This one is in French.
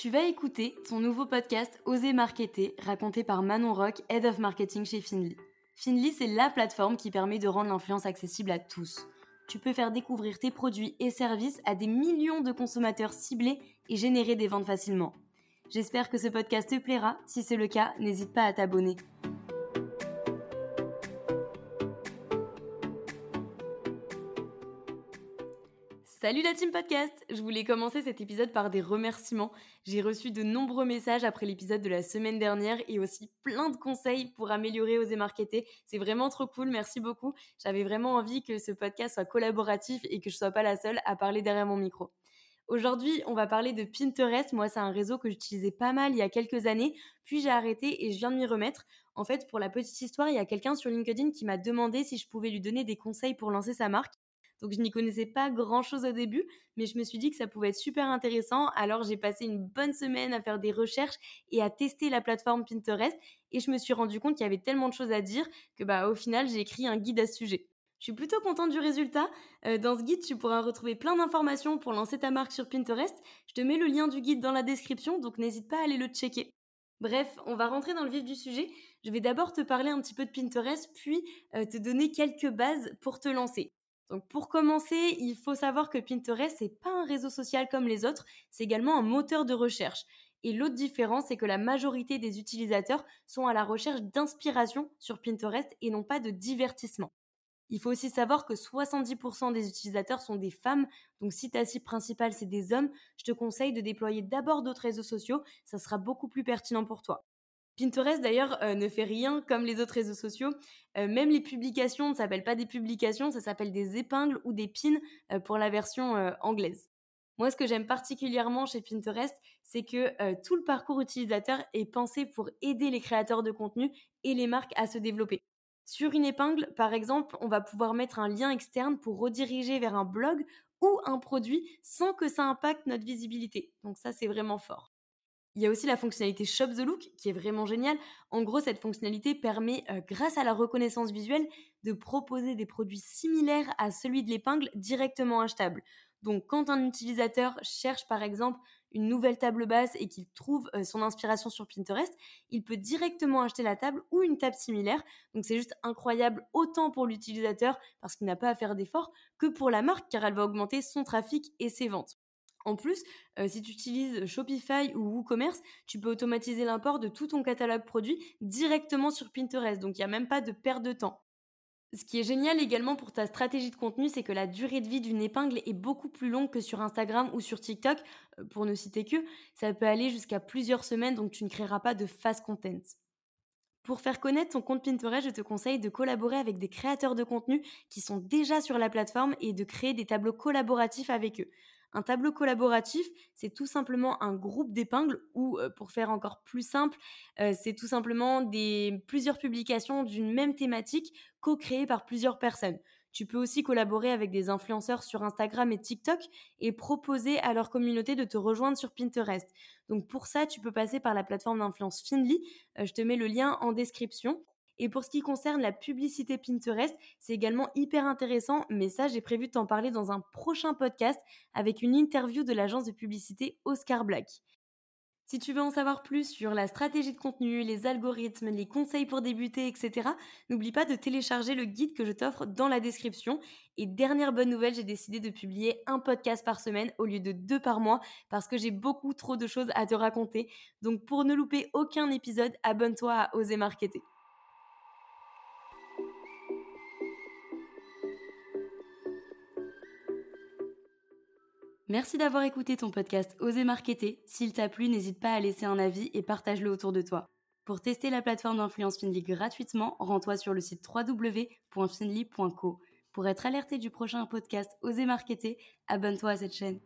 tu vas écouter ton nouveau podcast Osez Marketer, raconté par Manon Roch, Head of Marketing chez Findly. Findly, c'est la plateforme qui permet de rendre l'influence accessible à tous. Tu peux faire découvrir tes produits et services à des millions de consommateurs ciblés et générer des ventes facilement. J'espère que ce podcast te plaira. Si c'est le cas, n'hésite pas à t'abonner. Salut la team podcast! Je voulais commencer cet épisode par des remerciements. J'ai reçu de nombreux messages après l'épisode de la semaine dernière et aussi plein de conseils pour améliorer Osez Marketer. C'est vraiment trop cool, merci beaucoup. J'avais vraiment envie que ce podcast soit collaboratif et que je ne sois pas la seule à parler derrière mon micro. Aujourd'hui, on va parler de Pinterest. Moi, c'est un réseau que j'utilisais pas mal il y a quelques années, puis j'ai arrêté et je viens de m'y remettre. En fait, pour la petite histoire, il y a quelqu'un sur LinkedIn qui m'a demandé si je pouvais lui donner des conseils pour lancer sa marque. Donc, je n'y connaissais pas grand-chose au début, mais je me suis dit que ça pouvait être super intéressant. Alors, j'ai passé une bonne semaine à faire des recherches et à tester la plateforme Pinterest. Et je me suis rendu compte qu'il y avait tellement de choses à dire que au final, j'ai écrit un guide à ce sujet. Je suis plutôt contente du résultat. Dans ce guide, tu pourras retrouver plein d'informations pour lancer ta marque sur Pinterest. Je te mets le lien du guide dans la description, donc n'hésite pas à aller le checker. Bref, on va rentrer dans le vif du sujet. Je vais d'abord te parler un petit peu de Pinterest, puis te donner quelques bases pour te lancer. Donc pour commencer, il faut savoir que Pinterest, c'est pas un réseau social comme les autres, c'est également un moteur de recherche. Et l'autre différence, c'est que la majorité des utilisateurs sont à la recherche d'inspiration sur Pinterest et non pas de divertissement. Il faut aussi savoir que 70% des utilisateurs sont des femmes, donc si ta cible principale c'est des hommes, je te conseille de déployer d'abord d'autres réseaux sociaux, ça sera beaucoup plus pertinent pour toi. Pinterest d'ailleurs ne fait rien comme les autres réseaux sociaux, même les publications ne s'appellent pas des publications, ça s'appelle des épingles ou des pins pour la version anglaise. Moi ce que j'aime particulièrement chez Pinterest, c'est que tout le parcours utilisateur est pensé pour aider les créateurs de contenu et les marques à se développer. Sur une épingle, par exemple, on va pouvoir mettre un lien externe pour rediriger vers un blog ou un produit sans que ça impacte notre visibilité, donc ça c'est vraiment fort. Il y a aussi la fonctionnalité Shop the Look qui est vraiment géniale. En gros, cette fonctionnalité permet, grâce à la reconnaissance visuelle, de proposer des produits similaires à celui de l'épingle directement achetable. Donc, quand un utilisateur cherche par exemple une nouvelle table basse et qu'il trouve son inspiration sur Pinterest, il peut directement acheter la table ou une table similaire. Donc, c'est juste incroyable autant pour l'utilisateur parce qu'il n'a pas à faire d'efforts que pour la marque car elle va augmenter son trafic et ses ventes. En plus, si tu utilises Shopify ou WooCommerce, tu peux automatiser l'import de tout ton catalogue produit directement sur Pinterest, donc il n'y a même pas de perte de temps. Ce qui est génial également pour ta stratégie de contenu, c'est que la durée de vie d'une épingle est beaucoup plus longue que sur Instagram ou sur TikTok, pour ne citer que, ça peut aller jusqu'à plusieurs semaines, donc tu ne créeras pas de fast content. Pour faire connaître ton compte Pinterest, je te conseille de collaborer avec des créateurs de contenu qui sont déjà sur la plateforme et de créer des tableaux collaboratifs avec eux. Un tableau collaboratif, c'est tout simplement un groupe d'épingles ou, pour faire encore plus simple, c'est tout simplement plusieurs publications d'une même thématique co-créées par plusieurs personnes. Tu peux aussi collaborer avec des influenceurs sur Instagram et TikTok et proposer à leur communauté de te rejoindre sur Pinterest. Donc pour ça, tu peux passer par la plateforme d'influence Findly. Je te mets le lien en description. Et pour ce qui concerne la publicité Pinterest, c'est également hyper intéressant, mais ça, j'ai prévu de t'en parler dans un prochain podcast avec une interview de l'agence de publicité Oscar Black. Si tu veux en savoir plus sur la stratégie de contenu, les algorithmes, les conseils pour débuter, etc., n'oublie pas de télécharger le guide que je t'offre dans la description. Et dernière bonne nouvelle, j'ai décidé de publier un podcast par semaine au lieu de 2 par mois parce que j'ai beaucoup trop de choses à te raconter. Donc pour ne louper aucun épisode, abonne-toi à Osez Marketer. Merci d'avoir écouté ton podcast Osez Marketer. S'il t'a plu, n'hésite pas à laisser un avis et partage-le autour de toi. Pour tester la plateforme d'influence Findly gratuitement, rends-toi sur le site www.findly.co. Pour être alerté du prochain podcast Osez Marketer, abonne-toi à cette chaîne.